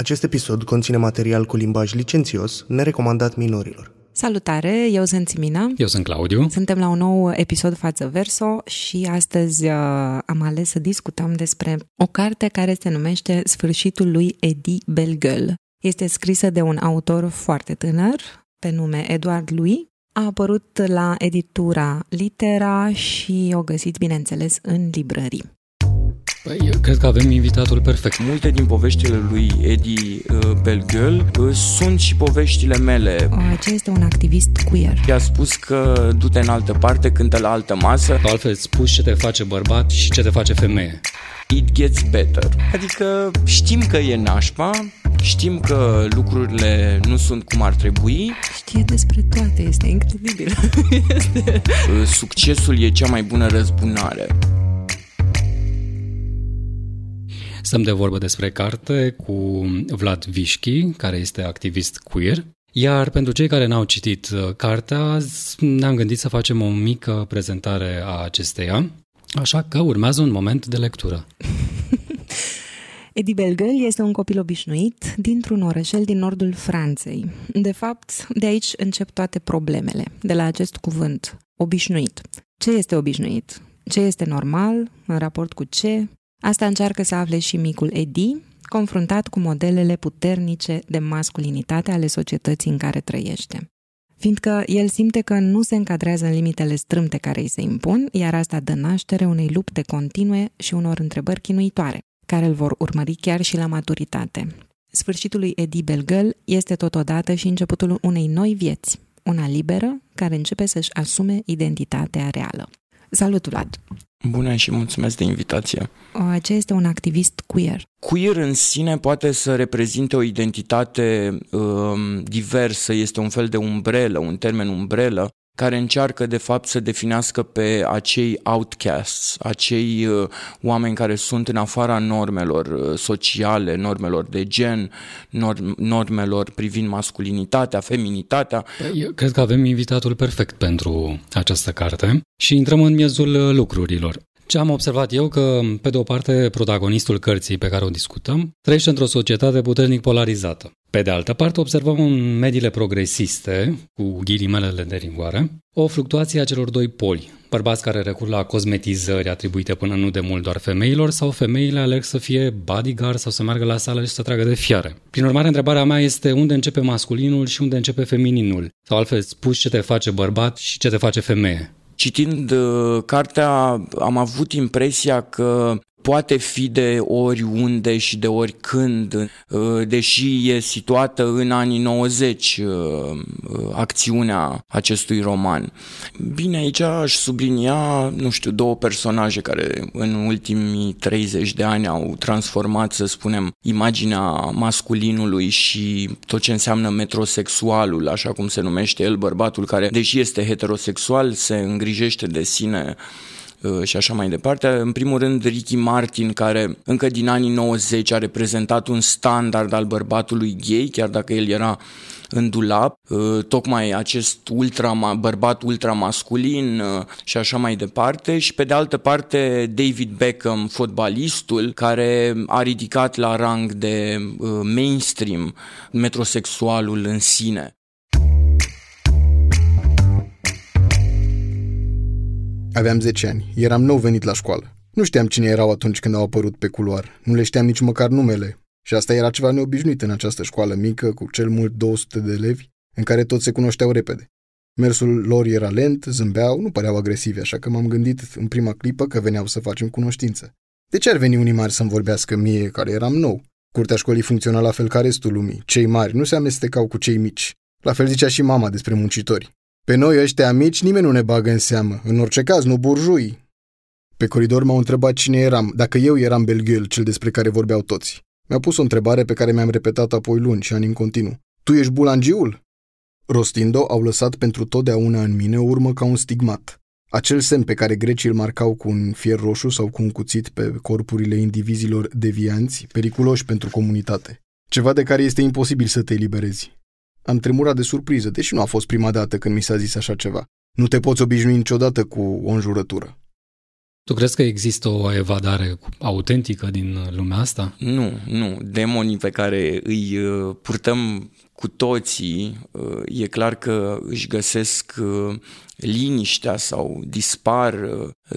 Acest episod conține material cu limbaj licențios, nerecomandat minorilor. Salutare, eu sunt Simina. Eu sunt Claudiu. Suntem la un nou episod Față Verso și astăzi am ales să discutăm despre o carte care se numește Sfârșitul lui Eddy Bellegueule. Este scrisă de un autor foarte tânăr, pe nume Eduard Louis. A apărut la editura Litera și o găsiți, bineînțeles, în librării. Păi, eu cred că avem invitatul perfect. Multe din poveștile lui Eddy Bellegueule sunt și poveștile mele. Acesta este un activist queer. I-a spus că du-te în altă parte, cântă la altă masă. Altfel spus, ce te face bărbat și ce te face femeie. It gets better. Adică știm că e nașpa, știm că lucrurile nu sunt cum ar trebui. Știe despre toate, este incredibil. Succesul e cea mai bună răzbunare. Stăm de vorbă despre carte cu Vlad Viski, care este activist queer. Iar pentru cei care n-au citit cartea, ne-am gândit să facem o mică prezentare a acesteia, așa că urmează un moment de lectură. Eddy Bellegueule este un copil obișnuit dintr-un orășel din nordul Franței. De fapt, de aici încep toate problemele, de la acest cuvânt, obișnuit. Ce este obișnuit? Ce este normal? În raport cu ce? Asta încearcă să afle și micul Eddy, confruntat cu modelele puternice de masculinitate ale societății în care trăiește. Fiindcă el simte că nu se încadrează în limitele strâmte care îi se impun, iar asta dă naștere unei lupte continue și unor întrebări chinuitoare, care îl vor urmări chiar și la maturitate. Sfârșitul lui Eddy Bellegueule este totodată și începutul unei noi vieți, una liberă, care începe să-și asume identitatea reală. Salut, Vlad! Bună și mulțumesc de invitație. Acesta este un activist queer. Queer în sine poate să reprezinte o identitate diversă, este un fel de umbrelă, un termen umbrelă, care încearcă de fapt să definească pe acei outcasts, acei oameni care sunt în afara normelor sociale, normelor de gen, normelor privind masculinitatea, feminitatea. Eu cred că avem invitatul perfect pentru această carte și intrăm în miezul lucrurilor. Ce am observat eu că, pe de o parte, protagonistul cărții pe care o discutăm trăiește într-o societate puternic polarizată. Pe de altă parte, observăm în mediile progresiste, cu ghilimelele de rigoare, o fluctuație a celor doi poli. Bărbați care recurg la cosmetizări atribuite până nu de mult doar femeilor sau femeile alerg să fie bodyguard sau să meargă la sală și să tragă de fiare. Prin urmare, întrebarea mea este unde începe masculinul și unde începe femininul? Sau altfel spus, ce te face bărbat și ce te face femeie? Citind cartea, am avut impresia că poate fi de oriunde și de oricând, deși e situată în anii 90 acțiunea acestui roman. Bine, aici aș sublinia, două personaje care în ultimii 30 de ani au transformat, să spunem, imaginea masculinului și tot ce înseamnă metrosexualul, așa cum se numește el, bărbatul care, deși este heterosexual, se îngrijește de sine și așa mai departe. În primul rând, Ricky Martin, care încă din anii 90 a reprezentat un standard al bărbatului gay, chiar dacă el era în dulap, tocmai acest bărbat ultramasculin și așa mai departe. Și pe de altă parte, David Beckham, fotbalistul, care a ridicat la rang de mainstream metrosexualul în sine. Aveam 10 ani, eram nou venit la școală. Nu știam cine erau atunci când au apărut pe culoar, nu le știam nici măcar numele. Și asta era ceva neobișnuit în această școală mică, cu cel mult 200 de elevi, în care toți se cunoșteau repede. Mersul lor era lent, zâmbeau, nu păreau agresivi, așa că m-am gândit în prima clipă că veneau să facem cunoștință. De ce ar veni unii mari să-mi vorbească mie, care eram nou? Curtea școlii funcționa la fel ca restul lumii, cei mari nu se amestecau cu cei mici. La fel zicea și mama despre muncitori. Pe noi ăștia mici nimeni nu ne bagă în seamă, în orice caz, nu burjui. Pe coridor m-au întrebat cine eram, dacă eu eram Bellegueule, cel despre care vorbeau toți. Mi-a pus o întrebare pe care mi-am repetat-o apoi luni și ani în continuu. Tu ești bulangiul? Rostind-o, au lăsat pentru totdeauna în mine o urmă ca un stigmat. Acel semn pe care grecii îl marcau cu un fier roșu sau cu un cuțit pe corpurile indivizilor devianți, periculoși pentru comunitate. Ceva de care este imposibil să te eliberezi. Am tremurat de surpriză, deși nu a fost prima dată când mi s-a zis așa ceva. Nu te poți obișnui niciodată cu o înjurătură. Tu crezi că există o evadare autentică din lumea asta? Nu. Demonii pe care îi purtăm cu toții, e clar că își găsesc liniștea sau dispar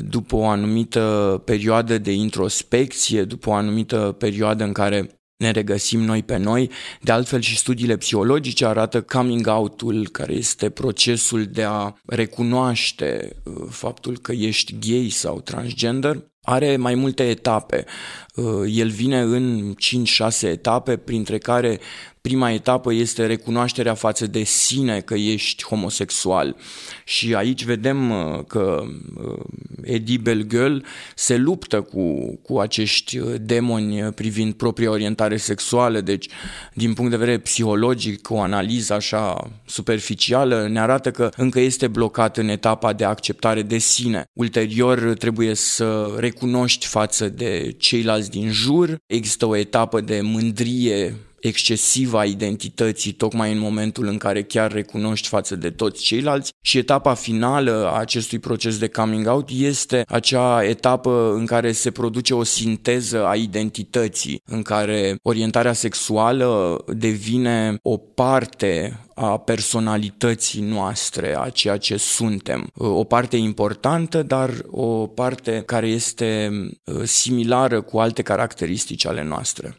după o anumită perioadă de introspecție, după o anumită perioadă în care ne regăsim noi pe noi. De altfel și studiile psihologice arată coming out-ul, care este procesul de a recunoaște faptul că ești gay sau transgender. Are mai multe etape. El vine în 5-6 etape, printre care prima etapă este recunoașterea față de sine că ești homosexual. Și aici vedem că Eddy Bellegueule se luptă cu acești demoni privind propria orientare sexuală, deci din punct de vedere psihologic, o analiză așa superficială ne arată că încă este blocat în etapa de acceptare de sine. Ulterior trebuie să recunoști față de ceilalți din jur, există o etapă de mândrie excesivă a identității, tocmai în momentul în care chiar recunoști față de toți ceilalți, și etapa finală a acestui proces de coming out este acea etapă în care se produce o sinteză a identității, în care orientarea sexuală devine o parte a personalității noastre, a ceea ce suntem. O parte importantă, dar o parte care este similară cu alte caracteristici ale noastre.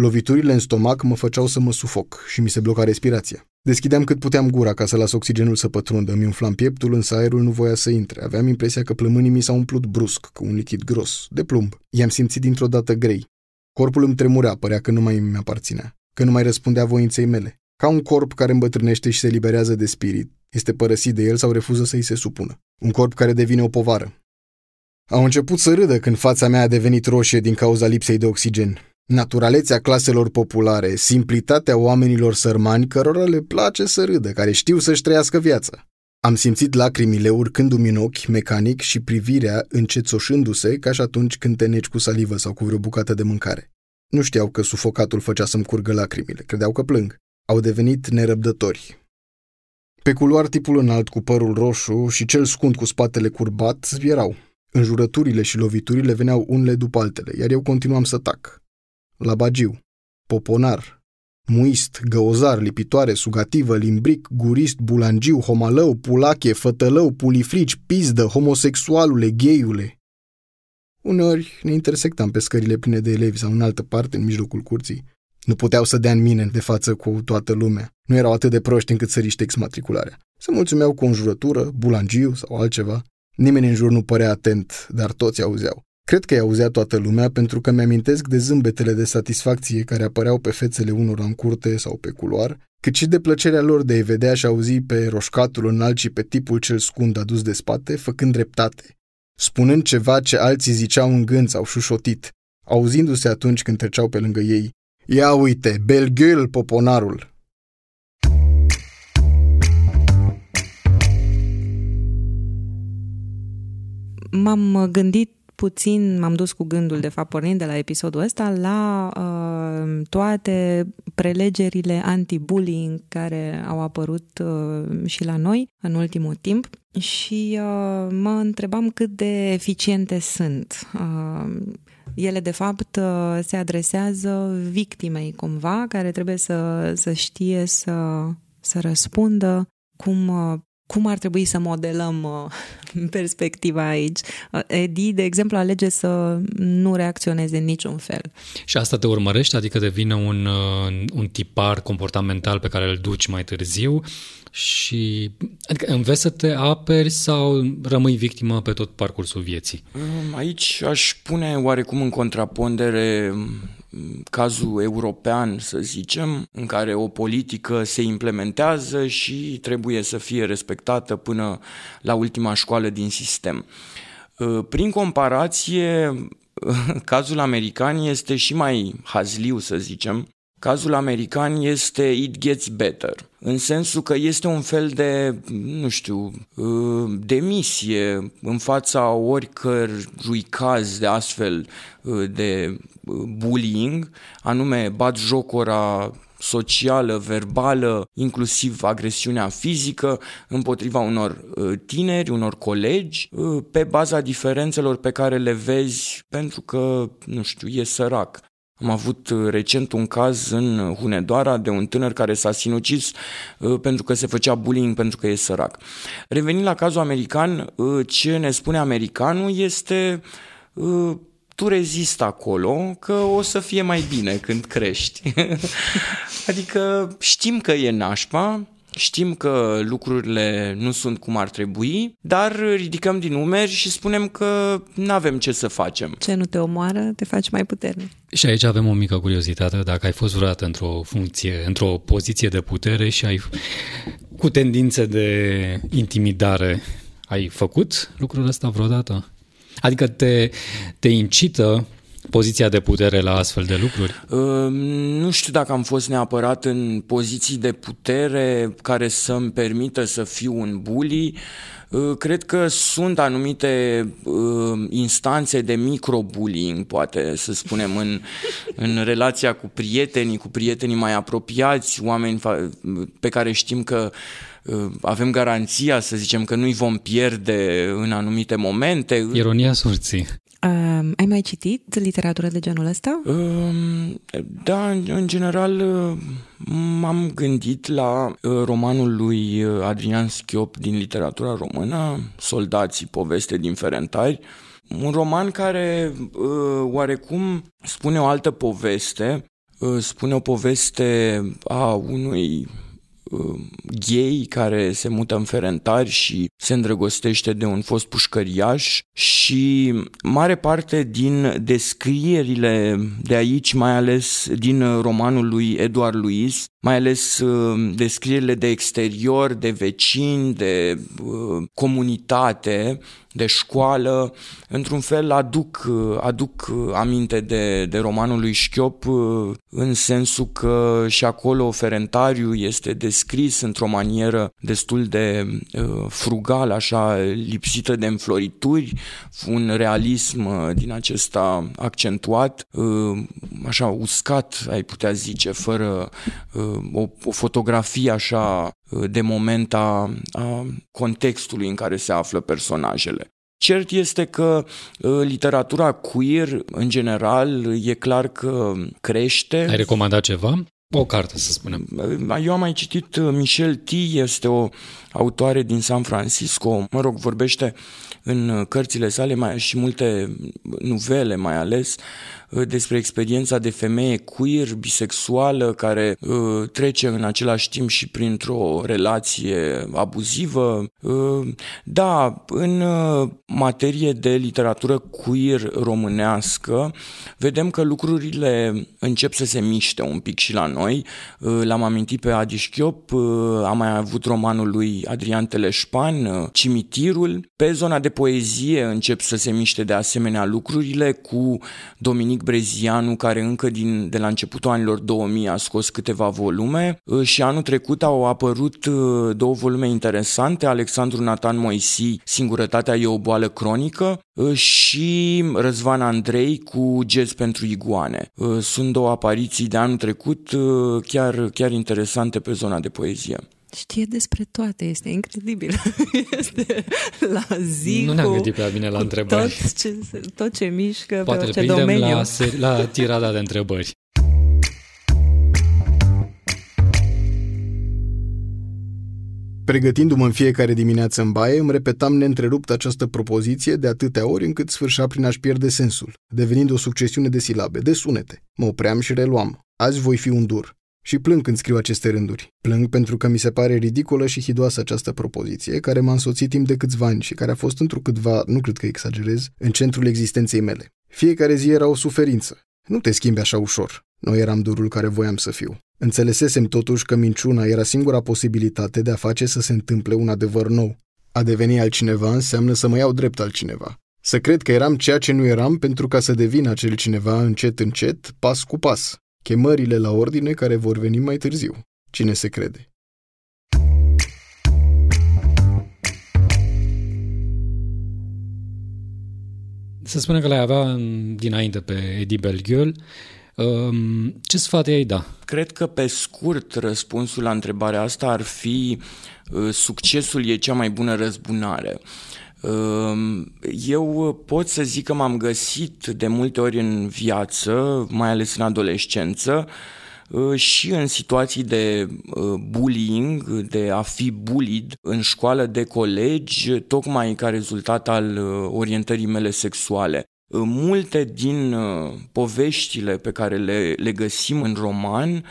Loviturile în stomac mă făceau să mă sufoc și mi se bloca respirația. Deschideam cât puteam gura ca să las oxigenul să pătrundă, îmi umflam pieptul, însă aerul nu voia să intre. Aveam impresia că plămânii mi s-au umplut brusc, cu un lichid gros, de plumb. I-am simțit dintr-o dată grei. Corpul îmi tremurea, părea că nu mai îmi aparținea, că nu mai răspundea voinței mele. Ca un corp care îmbătrânește și se eliberează de spirit, este părăsit de el sau refuză să-i se supună. Un corp care devine o povară. Au început să râdă când fața mea a devenit roșie din cauza lipsei de oxigen. Naturalețea claselor populare, simplitatea oamenilor sărmani cărora le place să râdă, care știu să-și trăiască viața. Am simțit lacrimile urcându-mi în ochi mecanic și privirea încețoșându-se ca și atunci când te neci cu salivă sau cu vreo bucată de mâncare. Nu știau că sufocatul făcea să-mi curgă lacrimile, credeau că plâng. Au devenit nerăbdători. Pe culoar, tipul înalt cu părul roșu și cel scund cu spatele curbat zvierau. Înjurăturile și loviturile veneau unele după altele, iar eu continuam să tac. Labagiu, poponar, muist, găozar, lipitoare, sugativă, limbric, gurist, bulangiu, homalău, pulache, fătălău, pulifrici, pizdă, homosexualule, gheiule. Uneori ne intersectam pe scările pline de elevi sau în altă parte, în mijlocul curții. Nu puteau să dea în mine de față cu toată lumea. Nu erau atât de proști încât să riște exmatricularea. Se mulțumeau cu o înjurătură, bulangiu sau altceva. Nimeni în jur nu părea atent, dar toți auzeau. Cred că i-auzea toată lumea pentru că mi-amintesc de zâmbetele de satisfacție care apăreau pe fețele unora în curte sau pe culoar, cât și de plăcerea lor de a-i vedea și auzi pe roșcatul înalt și pe tipul cel scund adus de spate, făcând dreptate, spunând ceva ce alții ziceau în gând sau șușotit, auzindu-se atunci când treceau pe lângă ei. Ia uite, Bellegueule, poponarul! M-am gândit puțin, m-am dus cu gândul, de fapt, pornind de la episodul ăsta, la toate prelegerile anti-bullying care au apărut și la noi în ultimul timp și mă întrebam cât de eficiente sunt. Ele, de fapt, se adresează victimei, cumva, care trebuie să știe să răspundă cum ar trebui să modelăm perspectiva aici. Eddy, de exemplu, alege să nu reacționeze în niciun fel. Și asta te urmărește? Adică devine un tipar comportamental pe care îl duci mai târziu și adică înveți să te aperi sau rămâi victimă pe tot parcursul vieții? Aici aș pune oarecum în contrapondere cazul european, să zicem, în care o politică se implementează și trebuie să fie respectată până la ultima școală din sistem. Prin comparație, cazul american este și mai hazliu, să zicem, Cazul american este It Gets Better, în sensul că este un fel de, nu știu, demisie în fața oricărui caz de astfel de bullying, anume batjocora socială, verbală, inclusiv agresiunea fizică împotriva unor tineri, unor colegi, pe baza diferențelor pe care le vezi pentru că, nu știu, e sărac. Am avut recent un caz în Hunedoara de un tânăr care s-a sinucis pentru că se făcea bullying pentru că e sărac. Revenind la cazul american, ce ne spune americanul este: tu rezistă acolo că o să fie mai bine când crești. Adică știm că e nașpa, știm că lucrurile nu sunt cum ar trebui, dar ridicăm din umeri și spunem că n-avem ce să facem. Ce nu te omoară, te faci mai puternic. Și aici avem o mică curiozitate. Dacă ai fost vreodată într-o poziție de putere și ai cu tendințe de intimidare, ai făcut lucrul ăsta vreodată? Adică te incită poziția de putere la astfel de lucruri? Nu știu dacă am fost neapărat în poziții de putere care să-mi permită să fiu un bully. Cred că sunt anumite instanțe de microbullying, poate să spunem, în relația cu prietenii, mai apropiați, oameni pe care știm că avem garanția, să zicem, că nu-i vom pierde în anumite momente. Ironia sorții. Ai mai citit literatură de genul ăsta? Da, în general m-am gândit la romanul lui Adrian Schiop din literatura română, Soldații, poveste din Ferentari. Un roman care oarecum spune o altă poveste, spune o poveste a unui gay care se mută în Ferentari și se îndrăgostește de un fost pușcăriaș, și mare parte din descrierile de aici, mai ales din romanul lui Eduard Louis, mai ales descrierile de exterior, de vecini, de comunitate, de școală, într-un fel aduc aminte de romanul lui Schiop, în sensul că și acolo Ferentariu este descris într-o manieră destul de frugală, așa, lipsită de înflorituri, un realism din acesta accentuat, așa uscat, ai putea zice, fără o fotografie așa de moment a contextului în care se află personajele. Cert este că literatura queer, în general, e clar că crește. Ai recomandat ceva? O carte, să spunem. Eu am mai citit Michel T, este o autoare din San Francisco, mă rog, vorbește în cărțile sale și multe nuvele mai ales despre experiența de femeie queer, bisexuală, care trece în același timp și printr-o relație abuzivă. Da, în materie de literatură queer românească, vedem că lucrurile încep să se miște un pic și la noi. L-am amintit pe Adi Schiop, am mai avut romanul lui Adrian Teleșpan, Cimitirul. Pe zona de poezie încep să se miște de asemenea lucrurile, cu Dominic Brezianu, care încă de la începutul anilor 2000 a scos câteva volume, și anul trecut au apărut două volume interesante: Alexandru Nathan Moisi, Singurătatea e o boală cronică, și Răzvan Andrei cu Jazz pentru iguane. Sunt două apariții de anul trecut chiar interesante pe zona de poezie. Știe despre toate, este incredibil. Este la zi. Nu ne-am gândit prea bine la întrebări. Tot ce mișcă. Poate pe orice domeniu. Poate la tirada de întrebări. Pregătindu-mă în fiecare dimineață în baie, îmi repetam neîntrerupt această propoziție de atâtea ori încât sfârșea prin a-și pierde sensul, devenind o succesiune de silabe, de sunete. Mă opream și reluam. Azi voi fi un dur. Și plâng când scriu aceste rânduri. Plâng pentru că mi se pare ridicolă și hidoasă această propoziție, care m-a însoțit timp de câțiva ani și care a fost întrucâtva, nu cred că exagerez, în centrul existenței mele. Fiecare zi era o suferință. Nu te schimbi așa ușor. Nu eram durul care voiam să fiu. Înțelesesem totuși că minciuna era singura posibilitate de a face să se întâmple un adevăr nou. A deveni altcineva înseamnă să mă iau drept altcineva. Să cred că eram ceea ce nu eram pentru ca să devin acel cineva încet, încet, pas cu pas. chemările la ordine care vor veni mai târziu. Cine se crede? Se spune că l-ai avea dinainte pe Eddy Bellegueule. Ce sfat i-ai da? Cred că, pe scurt, răspunsul la întrebarea asta ar fi: succesul e cea mai bună răzbunare. Eu pot să zic că m-am găsit de multe ori în viață, mai ales în adolescență, și în situații de bullying, de a fi bullied în școală de colegi, tocmai ca rezultat al orientării mele sexuale. Multe din poveștile pe care le găsim în roman,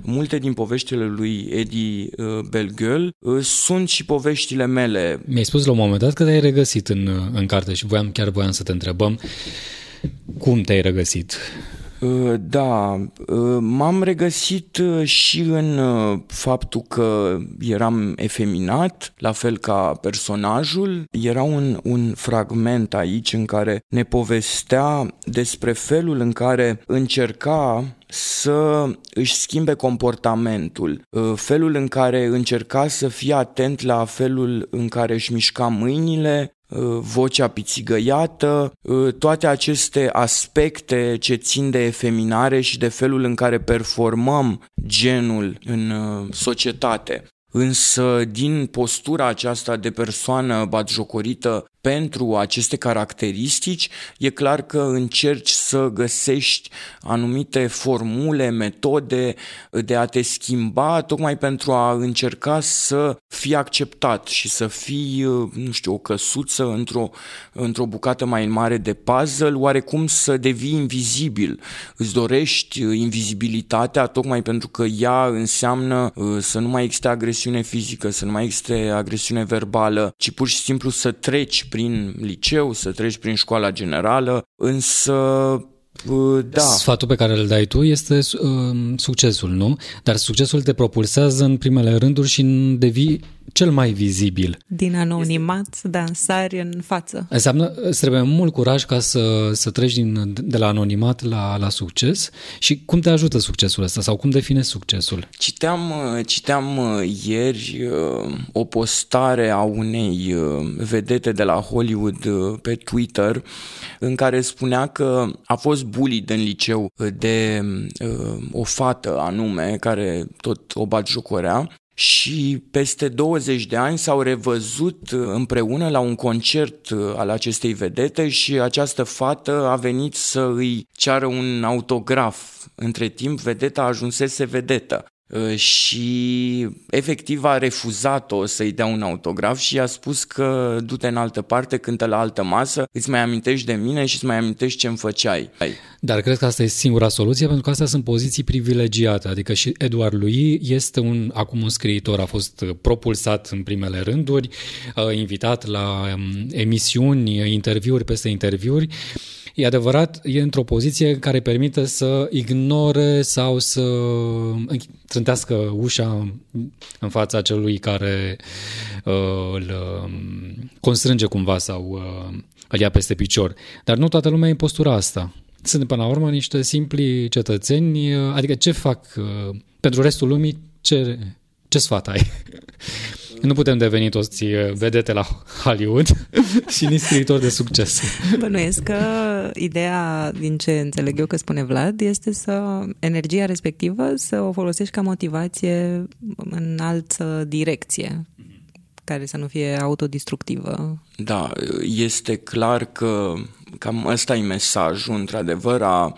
multe din poveștile lui Eddy Bellegueule sunt și poveștile mele. Mi-ai spus la un moment dat că te-ai regăsit în carte și chiar voiam să te întrebăm cum te-ai regăsit. Da, m-am regăsit și în faptul că eram efeminat, la fel ca personajul. Era un fragment aici în care ne povestea despre felul în care încerca să își schimbe comportamentul, felul în care încerca să fie atent la felul în care își mișca mâinile, vocea pițigăiată, toate aceste aspecte ce țin de efeminare și de felul în care performăm genul în societate. Însă, din postura aceasta de persoană batjocorită pentru aceste caracteristici, e clar că încerci să găsești anumite formule, metode de a te schimba, tocmai pentru a încerca să fii acceptat și să fii, nu știu, o căsuță într-o bucată mai mare de puzzle, oarecum să devii invizibil. Îți dorești invizibilitatea tocmai pentru că ea înseamnă să nu mai existe agresiune fizică, să nu mai existe agresiune verbală, ci pur și simplu să treci prin liceu, să treci prin școala generală, însă da. Sfatul pe care îl dai tu este succesul, nu? Dar succesul te propulsează în primele rânduri și devii cel mai vizibil. Din anonimat, dansari în față. Înseamnă, îți trebuie mult curaj ca să treci de la anonimat la succes. Și cum te ajută succesul ăsta sau cum define succesul? Citeam ieri o postare a unei vedete de la Hollywood pe Twitter în care spunea că a fost bullied în liceu de o fată anume care tot o batjocorea. Și peste 20 de ani s-au revăzut împreună la un concert al acestei vedete și această fată a venit să îi ceară un autograf. Între timp, vedeta ajunsese vedetă și efectiv a refuzat-o să-i dea un autograf și i-a spus că du-te în altă parte, cântă la altă masă, îți mai amintești de mine și îți mai amintești ce-mi făceai. Dar cred că asta e singura soluție, pentru că astea sunt poziții privilegiate, adică și Eduard Louis este acum un scriitor, a fost propulsat în primele rânduri, invitat la emisiuni, interviuri peste interviuri. E adevărat, e într-o poziție care permite să ignore sau să trântească ușa în fața celui care îl constrânge cumva sau îl ia peste picior. Dar nu toată lumea e în postura asta. Sunt până la urmă niște simpli cetățeni, adică ce fac pentru restul lumii, ce sfat ai? Nu putem deveni toți vedete la Hollywood și nici scriitori de succes. Bănuiesc că ideea, din ce înțeleg eu că spune Vlad, este să energia respectivă să o folosești ca motivație în altă direcție, care să nu fie autodistructivă. Da, este clar că cam ăsta e mesajul, într-adevăr, a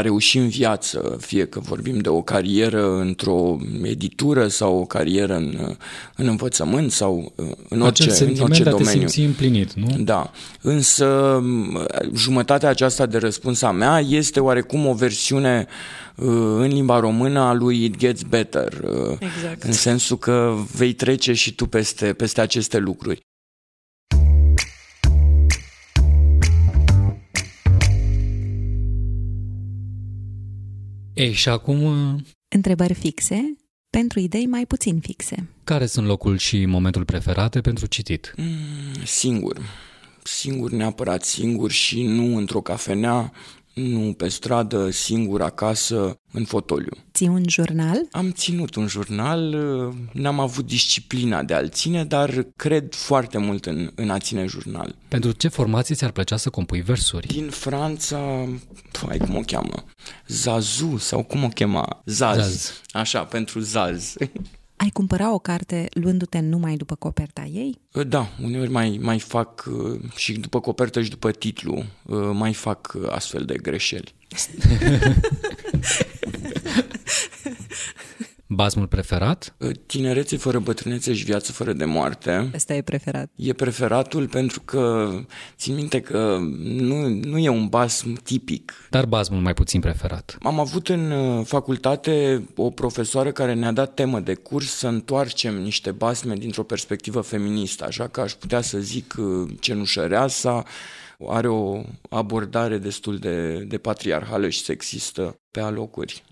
reuși în viață, fie că vorbim de o carieră într-o editură sau o carieră în învățământ sau în orice domeniu. Te simți împlinit, nu? Da. Însă jumătatea aceasta de răspuns a mea este oarecum o versiune în limba română a lui It Gets Better. Exact. În sensul că vei trece și tu peste aceste lucruri. Ei, și acum... Întrebări fixe pentru idei mai puțin fixe. Care sunt locul și momentul preferate pentru citit? Singur. Singur, neapărat singur și nu într-o cafenea, Nu, pe stradă, singur, acasă, în fotoliu. Ții un jurnal? Am ținut un jurnal, n-am avut disciplina de a-l ține, dar cred foarte mult în a ține jurnal. Pentru ce formații ți-ar plăcea să compui versuri? Din Franța, cum o cheamă? Zazu, sau cum o chema? Zaz. Așa, pentru Zaz. Ai cumpăra o carte luându-te numai după coperta ei? Da, uneori mai fac și după copertă și după titlu, mai fac astfel de greșeli. Basmul preferat? Tinerețe fără bătrânețe și viață fără de moarte. Ăsta e preferat. E preferatul pentru că țin minte că nu e un basm tipic. Dar basmul mai puțin preferat. Am avut în facultate o profesoară care ne-a dat temă de curs să întoarcem niște basme dintr-o perspectivă feministă, așa că aș putea să zic Cenușăreasa are o abordare destul de patriarhală și sexistă pe alocuri.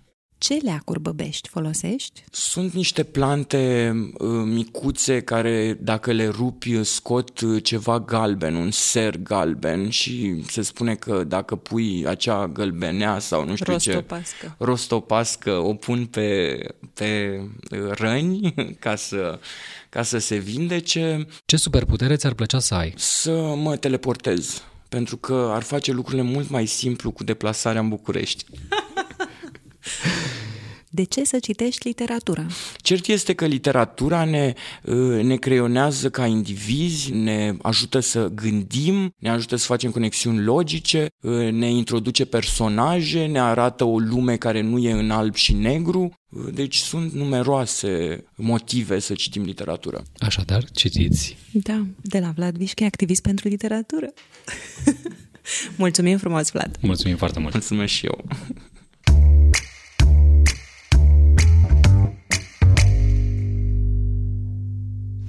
Ce leacuri băbești folosești? Sunt niște plante micuțe care, dacă le rupi, scot ceva galben, un ser galben, și se spune că dacă pui acea gălbenea sau nu știu rostopască. Rostopască o pun pe răni ca să se vindece. Ce superputere ți-ar plăcea să ai? Să mă teleportez, pentru că ar face lucrurile mult mai simplu cu deplasarea în București. De ce să citești literatura? Cert este că literatura ne creionează ca indivizi, ne ajută să gândim, ne ajută să facem conexiuni logice, ne introduce personaje, ne arată o lume care nu e în alb și negru. Deci sunt numeroase motive să citim literatură. Așadar, citiți. Da, de la Vlad Viski, activist pentru literatură. Mulțumim frumos, Vlad. Mulțumim foarte mult. Mulțumesc și eu.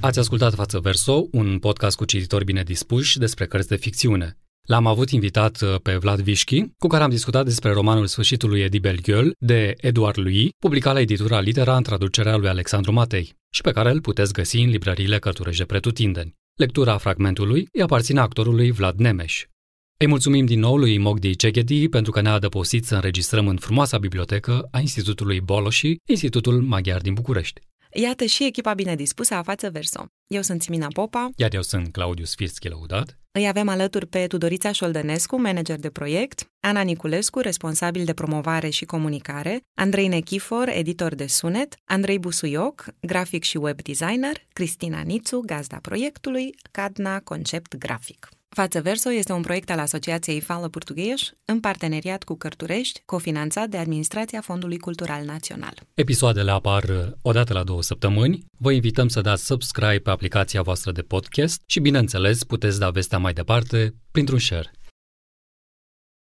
Ați ascultat Față Verso, un podcast cu cititori bine dispuși despre cărți de ficțiune. L-am avut invitat pe Vlad Viski, cu care am discutat despre romanul Sfârșitul lui Eddy Bellegueule de Eduard Louis, publicat la editura Litera în traducerea lui Alexandru Matei, și pe care îl puteți găsi în librăriile Cărturești de pretutindeni. Lectura fragmentului îi aparține actorului Vlad Nemeș. Îi mulțumim din nou lui Mogdi Ceghedi pentru că ne-a adăpostit să înregistrăm în frumoasa bibliotecă a Institutului Boloși, Institutul Maghiar din București. Iată și echipa bine dispusă a Față Verso. Eu sunt Simina Popa. Iar eu sunt Claudius Firschi-Lăudat. Îi avem alături pe Tudorița Șoldănescu, manager de proiect, Ana Niculescu, responsabil de promovare și comunicare, Andrei Nechifor, editor de sunet, Andrei Busuioc, grafic și web designer, Cristina Nițu, gazda proiectului, Cadna, concept grafic. Față Verso este un proiect al Asociației Fala Portugheș, în parteneriat cu Cărturești, cofinanțat de Administrația Fondului Cultural Național. Episoadele apar odată la 2 săptămâni. Vă invităm să dați subscribe pe aplicația voastră de podcast și, bineînțeles, puteți da vestea mai departe printr-un share.